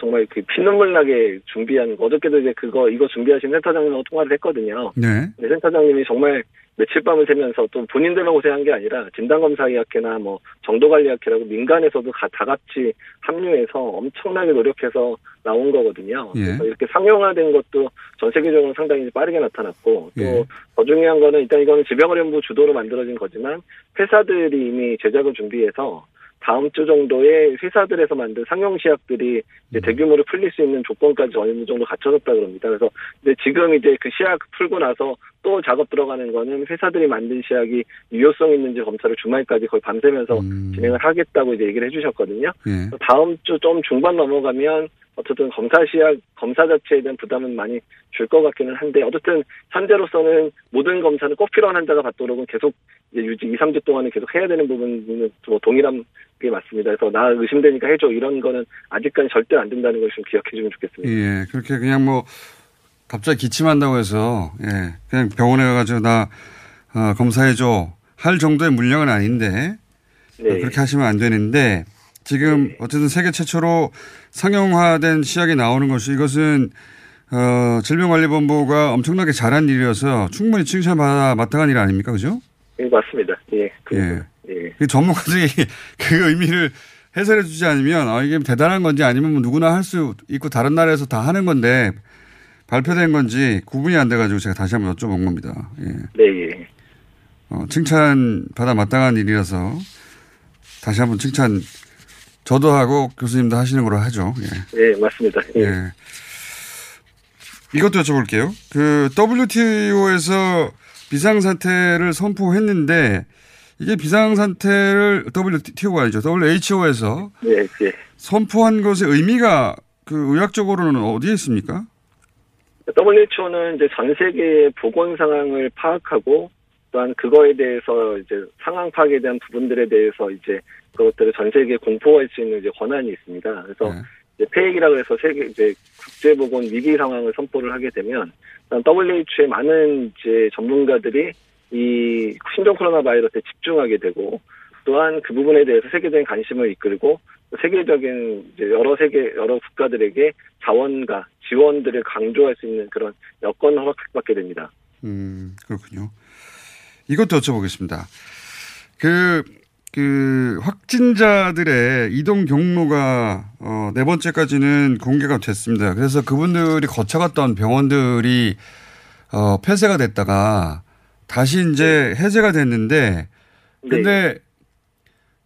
정말 그 피눈물 나게 준비한 어저께도 이제 이거 준비하신 센터장님하고 통화를 했거든요. 네. 근데 센터장님이 정말 며칠 밤을 새면서 또 본인들만 고생한 게 아니라 진단검사의학회나 뭐 정도관리학회라고 민간에서도 다 같이 합류해서 엄청나게 노력해서 나온 거거든요. 예. 그래서 이렇게 상용화된 것도 전 세계적으로 상당히 빠르게 나타났고 또 더 중요한 거는 일단 이거는 질병관리본부 주도로 만들어진 거지만 회사들이 이미 제작을 준비해서 다음 주 정도에 회사들에서 만든 상용 시약들이 이제 대규모로 풀릴 수 있는 조건까지 어느 정도 갖춰졌다 그럽니다. 그래서 근데 지금 이제 그 시약 풀고 나서 또 작업 들어가는 거는 회사들이 만든 시약이 유효성 있는지 검사를 주말까지 거의 밤새면서 진행을 하겠다고 이제 얘기를 해주셨거든요. 다음 주 좀 중반 넘어가면 어쨌든 검사 자체에 대한 부담은 많이 줄 것 같기는 한데, 어쨌든 현재로서는 모든 검사는 꼭 필요한 환자가 받도록은 계속 이제 유지 2, 3주 동안은 계속 해야 되는 부분은 뭐 동일한 게 맞습니다. 그래서 나 의심되니까 해줘 이런 거는 아직까지 절대 안 된다는 걸 좀 기억해주면 좋겠습니다. 예, 그렇게 그냥 뭐 갑자기 기침한다고 해서 그냥 병원에 가서 나 검사해줘 할 정도의 물량은 아닌데 네. 그렇게 하시면 안 되는데. 지금 어쨌든 세계 최초로 상용화된 시약이 나오는 것이 이것은 질병관리본부가 엄청나게 잘한 일이어서 충분히 칭찬받아 마땅한 일 아닙니까? 그죠? 네, 맞습니다. 예. 예. 전문가들이 그 의미를 해설해 주지 않으면 이게 대단한 건지 아니면 뭐 누구나 할 수 있고 다른 나라에서 다 하는 건데 발표된 건지 구분이 안 돼가지고 제가 다시 한번 여쭤본 겁니다. 예. 네. 예. 칭찬받아 마땅한 일이라서 다시 한번 칭찬 저도 하고 교수님도 하시는 걸로 하죠. 예, 네, 맞습니다. 예. 이것도 여쭤볼게요. 그 WTO에서 비상사태를 선포했는데 이게 비상사태를 WTO가 아니죠. WHO에서 네. 선포한 것의 의미가 그 의학적으로는 어디에 있습니까? WHO는 이제 전 세계의 보건 상황을 파악하고 또한 그거에 대해서 이제 상황 파악에 대한 부분들에 대해서 이제 그것들을 전 세계에 공포할 수 있는 이제 권한이 있습니다. 그래서 이제 폐익이라고 해서 세계 이제 국제보건 위기 상황을 선포를 하게 되면 WHO의 많은 이제 전문가들이 이 신종 코로나 바이러스에 집중하게 되고 또한 그 부분에 대해서 세계적인 관심을 이끌고 세계적인 이제 여러 국가들에게 자원과 지원들을 강조할 수 있는 그런 여건을 허락받게 됩니다. 그렇군요. 이것도 여쭤보겠습니다. 그 확진자들의 이동 경로가 네 번째까지는 공개가 됐습니다. 그래서 그분들이 거쳐갔던 병원들이 폐쇄가 됐다가 다시 이제 해제가 됐는데 근데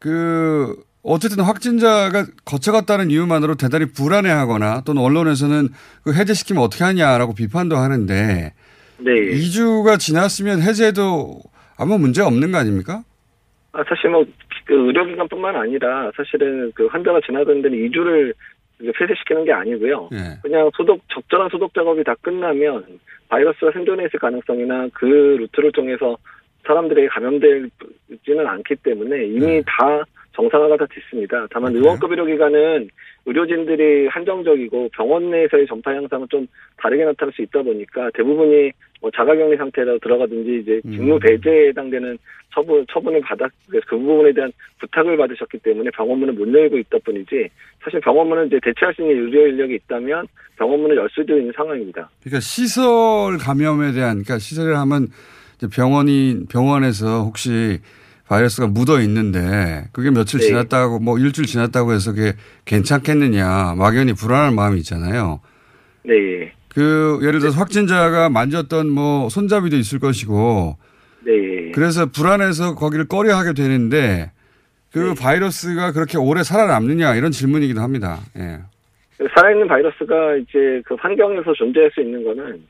그 어쨌든 확진자가 거쳐갔다는 이유만으로 대단히 불안해하거나 또는 언론에서는 그 해제시키면 어떻게 하냐라고 비판도 하는데 2주가 지났으면 해제도 아무 문제 없는 거 아닙니까? 사실 뭐 그 의료기관뿐만 아니라 사실은 그 환자가 지나가는 데는 2주를 이제 폐쇄시키는 게 아니고요. 그냥 적절한 소독 작업이 다 끝나면 바이러스가 생존해 있을 가능성이나 그 루트를 통해서 사람들에게 감염되지는 않기 때문에 이미 다 정상화가 다 됐습니다. 다만 의원급 의료기관은 의료진들이 한정적이고 병원 내에서의 전파 양상은 좀 다르게 나타날 수 있다 보니까 대부분이 뭐 자가격리 상태로 들어가든지 이제 직무 배제에 해당되는 처분을 그래서 그 부분에 대한 부탁을 받으셨기 때문에 병원문을 못 열고 있다 뿐이지 사실 병원문은 이제 대체할 수 있는 의료 인력이 있다면 병원문을 열 수도 있는 상황입니다. 그러니까 시설 감염에 대한 시설을 하면 이제 병원에서 혹시 바이러스가 묻어 있는데 그게 며칠 지났다고 뭐 일주일 지났다고 해서 그게 괜찮겠느냐 막연히 불안한 마음이 있잖아요. 네. 그 예를 들어서 확진자가 만졌던 뭐 손잡이도 있을 것이고. 네. 그래서 불안해서 거기를 꺼려하게 되는데 그 바이러스가 그렇게 오래 살아남느냐 이런 질문이기도 합니다. 예. 살아있는 바이러스가 이제 그 환경에서 존재할 수 있는 거는.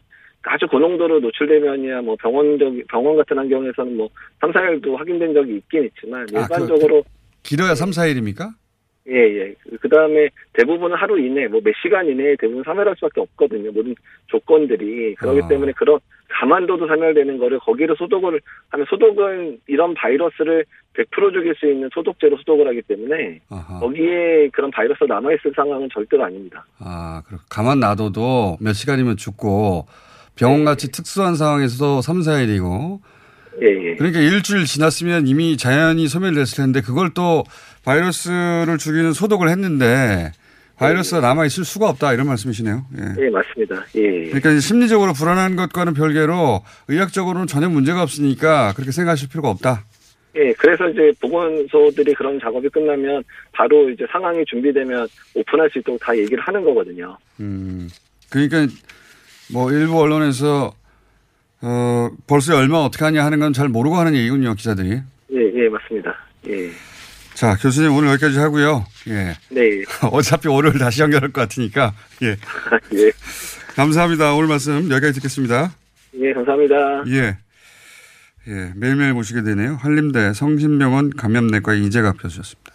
아주 고농도로 노출되면이야 뭐 병원 같은 환경에서는 뭐 3, 4일도 확인된 적이 있긴 있지만 일반적으로 길어야 3, 4일입니까? 예. 그 다음에 대부분은 하루 이내, 뭐 몇 시간 이내에 대부분 사멸할 수밖에 없거든요. 모든 조건들이. 그렇기 때문에 그런 가만둬도 사멸되는 거를 거기로 소독을 하면, 소독은 이런 바이러스를 100% 죽일 수 있는 소독제로 소독을 하기 때문에 아하. 거기에 그런 바이러스 남아있을 상황은 절대로 아닙니다. 아, 그럼 가만 놔둬도 몇 시간이면 죽고 병원같이 네. 특수한 상황에서도 3, 4일이고 예. 그러니까 일주일 지났으면 이미 자연히 소멸됐을 텐데 그걸 또 바이러스를 죽이는 소독을 했는데 바이러스가 남아있을 수가 없다 이런 말씀이시네요. 예, 예 맞습니다. 예. 그러니까 심리적으로 불안한 것과는 별개로 의학적으로는 전혀 문제가 없으니까 그렇게 생각하실 필요가 없다. 예, 그래서 이제 보건소들이 그런 작업이 끝나면 바로 이제 상황이 준비되면 오픈할 수 있도록 다 얘기를 하는 거거든요. 그러니까 뭐 일부 언론에서 벌써 얼마 어떻게 하냐 하는 건 잘 모르고 하는 얘기군요, 기자들이. 예, 맞습니다. 예. 자, 교수님 오늘 여기까지 하고요. 예. 네. 어차피 월요일 다시 연결할 것 같으니까. 예. 예. 감사합니다. 오늘 말씀 여기까지 듣겠습니다. 예, 감사합니다. 예. 매일매일 보시게 되네요. 한림대 성심병원 감염내과 이재갑 교수였습니다.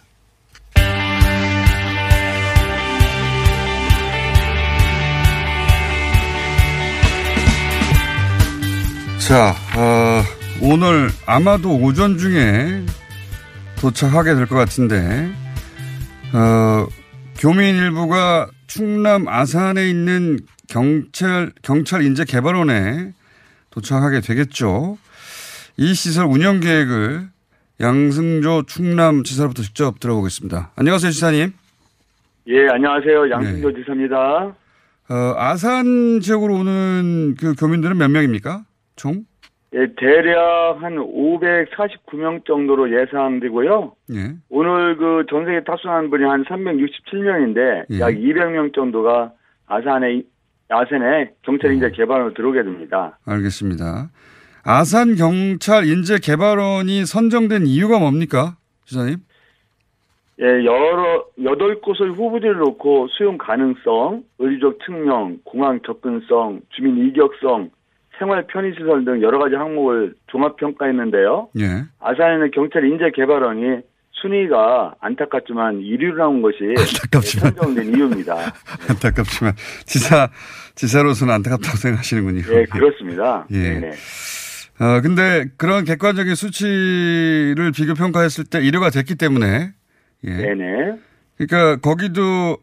자, 오늘 아마도 오전 중에 도착하게 될 것 같은데, 교민 일부가 충남 아산에 있는 경찰 인재 개발원에 도착하게 되겠죠. 이 시설 운영 계획을 양승조 충남 지사로부터 직접 들어보겠습니다. 안녕하세요, 지사님. 예, 안녕하세요. 양승조 지사입니다. 아산 지역으로 오는 그 교민들은 몇 명입니까? 총? 예, 대략 한 549명 정도로 예상되고요. 예. 오늘 그 전세계 탑승한 분이 한 367명인데 예. 약 200명 정도가 아산에 경찰 인재 개발원으로 들어오게 됩니다. 알겠습니다. 아산 경찰 인재 개발원이 선정된 이유가 뭡니까, 지사님? 예, 8곳을 후보지를 놓고 수용 가능성, 의료적 측면, 공항 접근성, 주민 이격성, 생활 편의시설 등 여러 가지 항목을 종합평가했는데요. 예. 아산에는 경찰 인재개발원이 순위가 안타깝지만 1위로 나온 것이 선정된 이유입니다. 안타깝지만 지사로서는 안타깝다고 생각하시는군요. 네, 그렇습니다. 예. 네. 근데 그런 객관적인 수치를 비교 평가했을 때 1위가 됐기 때문에. 예. 네네. 그러니까 거기도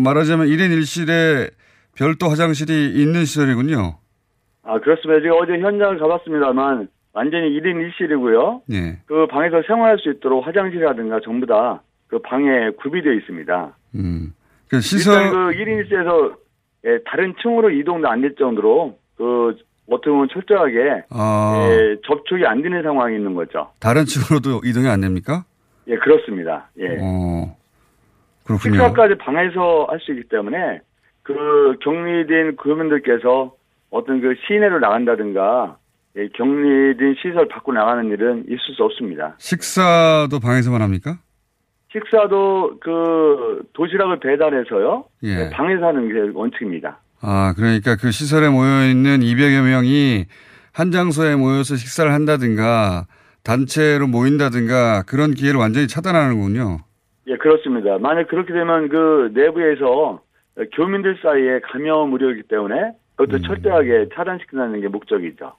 말하자면 1인 1실에 별도 화장실이 있는 시설이군요. 아, 그렇습니다. 제가 어제 현장을 가봤습니다만 완전히 1인 1실이고요. 예. 그 방에서 생활할 수 있도록 화장실이라든가 전부 다 그 방에 구비되어 있습니다. 그 시설 일단 그 1인 1실에서 예, 다른 층으로 이동도 안 될 정도로 그 어떻게 보면 철저하게 예, 접촉이 안 되는 상황이 있는 거죠. 다른 층으로도 이동이 안 됩니까? 예, 그렇습니다. 예. 그렇군요. 식사까지 방에서 할 수 있기 때문에 그 격리된 교민들께서 어떤 그 시내로 나간다든가 예, 격리된 시설 밖으로 나가는 일은 있을 수 없습니다. 식사도 방에서만 합니까? 식사도 그 도시락을 배달해서요. 예. 방에서 하는 게 원칙입니다. 아, 그러니까 그 시설에 모여 있는 200여 명이 한 장소에 모여서 식사를 한다든가 단체로 모인다든가 그런 기회를 완전히 차단하는군요. 예, 그렇습니다. 만약 그렇게 되면 그 내부에서 교민들 사이에 감염 우려이기 때문에 그것도 철저하게 차단시키는 게 목적이죠.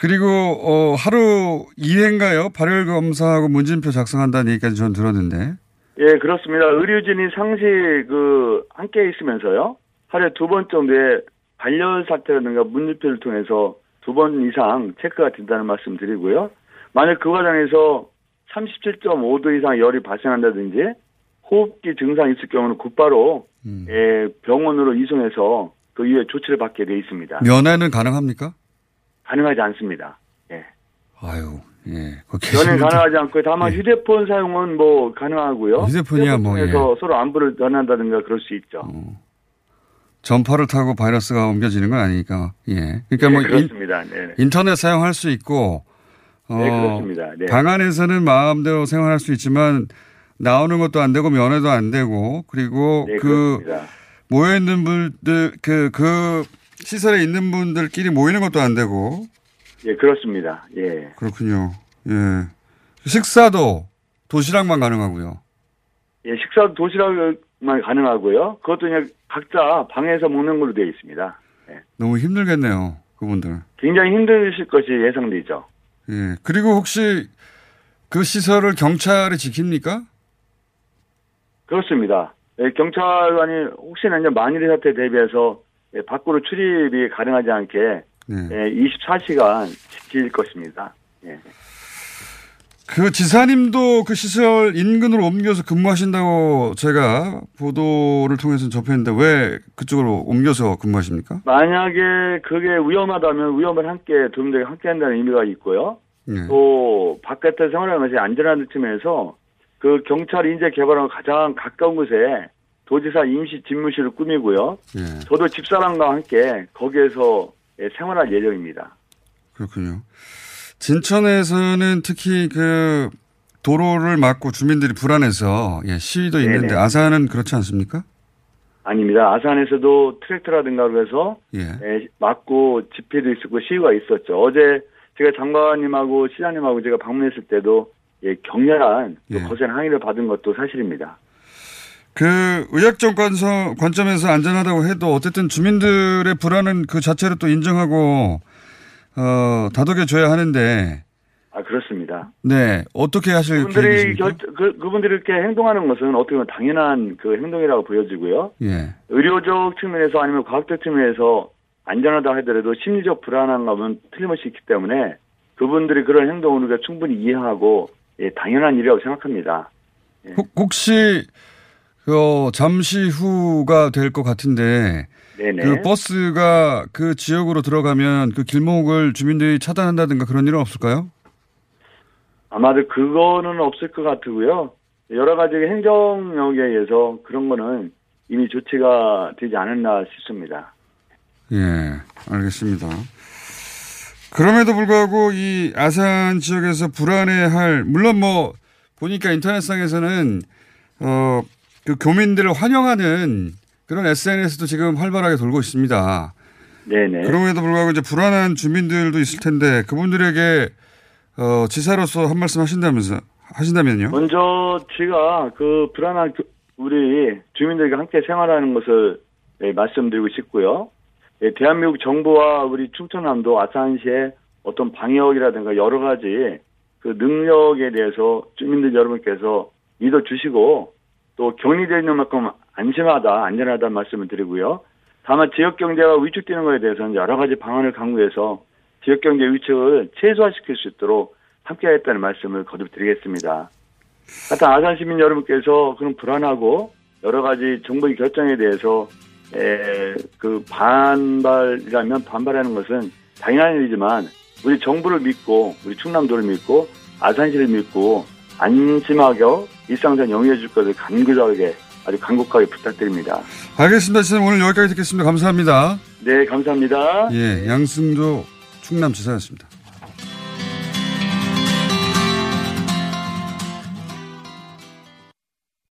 그리고 하루 2회인가요? 발열 검사하고 문진표 작성한다는 얘기까지 저는 들었는데. 예, 그렇습니다. 의료진이 상시 그 함께 있으면서요. 하루에 2번 정도의 발열 사태라든가 문진표를 통해서 2번 이상 체크가 된다는 말씀드리고요. 만약 그 과정에서 37.5도 이상 열이 발생한다든지 호흡기 증상이 있을 경우는 곧바로 예, 병원으로 이송해서 그 이후에 조치를 받게 돼 있습니다. 면회는 가능합니까? 가능하지 않습니다. 예. 아유, 예. 면회 가능하지 않고 다만 예. 휴대폰 사용은 뭐 가능하고요. 휴대폰이야 뭐. 그래서 예. 서로 안부를 전한다든가 그럴 수 있죠. 전파를 타고 바이러스가 옮겨지는 건 아니니까. 예. 그러니까 예, 뭐 그렇습니다. 인터넷 사용할 수 있고. 네, 그렇습니다. 네. 방 안에서는 마음대로 생활할 수 있지만 나오는 것도 안 되고 면회도 안 되고 그리고 네, 그. 그렇습니다. 모여있는 분들, 그 시설에 있는 분들끼리 모이는 것도 안 되고. 예, 그렇습니다. 예. 그렇군요. 예. 식사도 도시락만 가능하고요. 예, 식사도 도시락만 가능하고요. 그것도 그냥 각자 방에서 먹는 걸로 되어 있습니다. 예. 너무 힘들겠네요, 그분들. 굉장히 힘드실 것이 예상되죠. 예. 그리고 혹시 그 시설을 경찰이 지킵니까? 그렇습니다. 예, 경찰관이 혹시나 이제 만일의 사태 대비해서 예, 밖으로 출입이 가능하지 않게 예. 예, 24시간 지킬 것입니다. 예. 그 지사님도 그 시설 인근으로 옮겨서 근무하신다고 제가 보도를 통해서 접했는데 왜 그쪽으로 옮겨서 근무하십니까? 만약에 그게 위험하다면 위험을 함께 도민들이 함께 한다는 의미가 있고요. 네. 또 바깥에 생활하면서 안전한 측면에서 그 경찰 인재 개발하고 가장 가까운 곳에 도지사 임시 집무실을 꾸미고요. 네. 저도 집사람과 함께 거기에서 생활할 예정입니다. 그렇군요. 진천에서는 특히 그 도로를 막고 주민들이 불안해서 예, 시위도 있는데 네네. 아산은 그렇지 않습니까? 아닙니다. 아산에서도 트랙터라든가 그래서 예. 예, 막고 집회도 있었고 시위가 있었죠. 어제 제가 장관님하고 시장님하고 제가 방문했을 때도 예, 격렬한 예. 거센 항의를 받은 것도 사실입니다. 그 의학적 관점에서 안전하다고 해도 어쨌든 주민들의 불안은 그 자체로 또 인정하고 다독여줘야 하는데. 아, 그렇습니다. 네. 어떻게 하실 계획이십니까? 그분들이 이렇게 행동하는 것은 어떻게 보면 당연한 그 행동이라고 보여지고요. 예. 의료적 측면에서 아니면 과학적 측면에서 안전하다 하더라도 심리적 불안한 감은 틀림없이 있기 때문에 그분들이 그런 행동을 우리가 충분히 이해하고 예, 당연한 일이라고 생각합니다. 예. 혹시, 잠시 후가 될 것 같은데, 네네. 그 버스가 그 지역으로 들어가면 그 길목을 주민들이 차단한다든가 그런 일은 없을까요? 아마도 그거는 없을 것 같고요. 여러 가지 행정력에 의해서 그런 거는 이미 조치가 되지 않았나 싶습니다. 예, 알겠습니다. 그럼에도 불구하고 이 아산 지역에서 불안해할, 물론 뭐, 보니까 인터넷상에서는, 그 교민들을 환영하는 그런 SNS도 지금 활발하게 돌고 있습니다. 네네. 그럼에도 불구하고 이제 불안한 주민들도 있을 텐데 그분들에게 지사로서 한 말씀 하신다면요? 먼저 제가 그 불안한 우리 주민들과 함께 생활하는 것을 네, 말씀드리고 싶고요. 네, 대한민국 정부와 우리 충청남도 아산시의 어떤 방역이라든가 여러 가지 그 능력에 대해서 주민들 여러분께서 믿어주시고 또 격리되어 있는 만큼 안심하다, 안전하다는 말씀을 드리고요. 다만 지역경제가 위축되는 것에 대해서는 여러 가지 방안을 강구해서 지역경제 위축을 최소화시킬 수 있도록 함께하겠다는 말씀을 거듭 드리겠습니다. 하여튼 아산 시민 여러분께서 그런 불안하고 여러 가지 정부의 결정에 대해서 그 반발이라면 반발하는 것은 당연한 일이지만 우리 정부를 믿고 우리 충남도를 믿고 아산시를 믿고 안심하게 일상상 영위해줄 것을 간구하게 아주 간곡하게 부탁드립니다. 알겠습니다. 지사님 오늘 여기까지 듣겠습니다. 감사합니다. 네, 감사합니다. 예, 양승조 충남지사였습니다.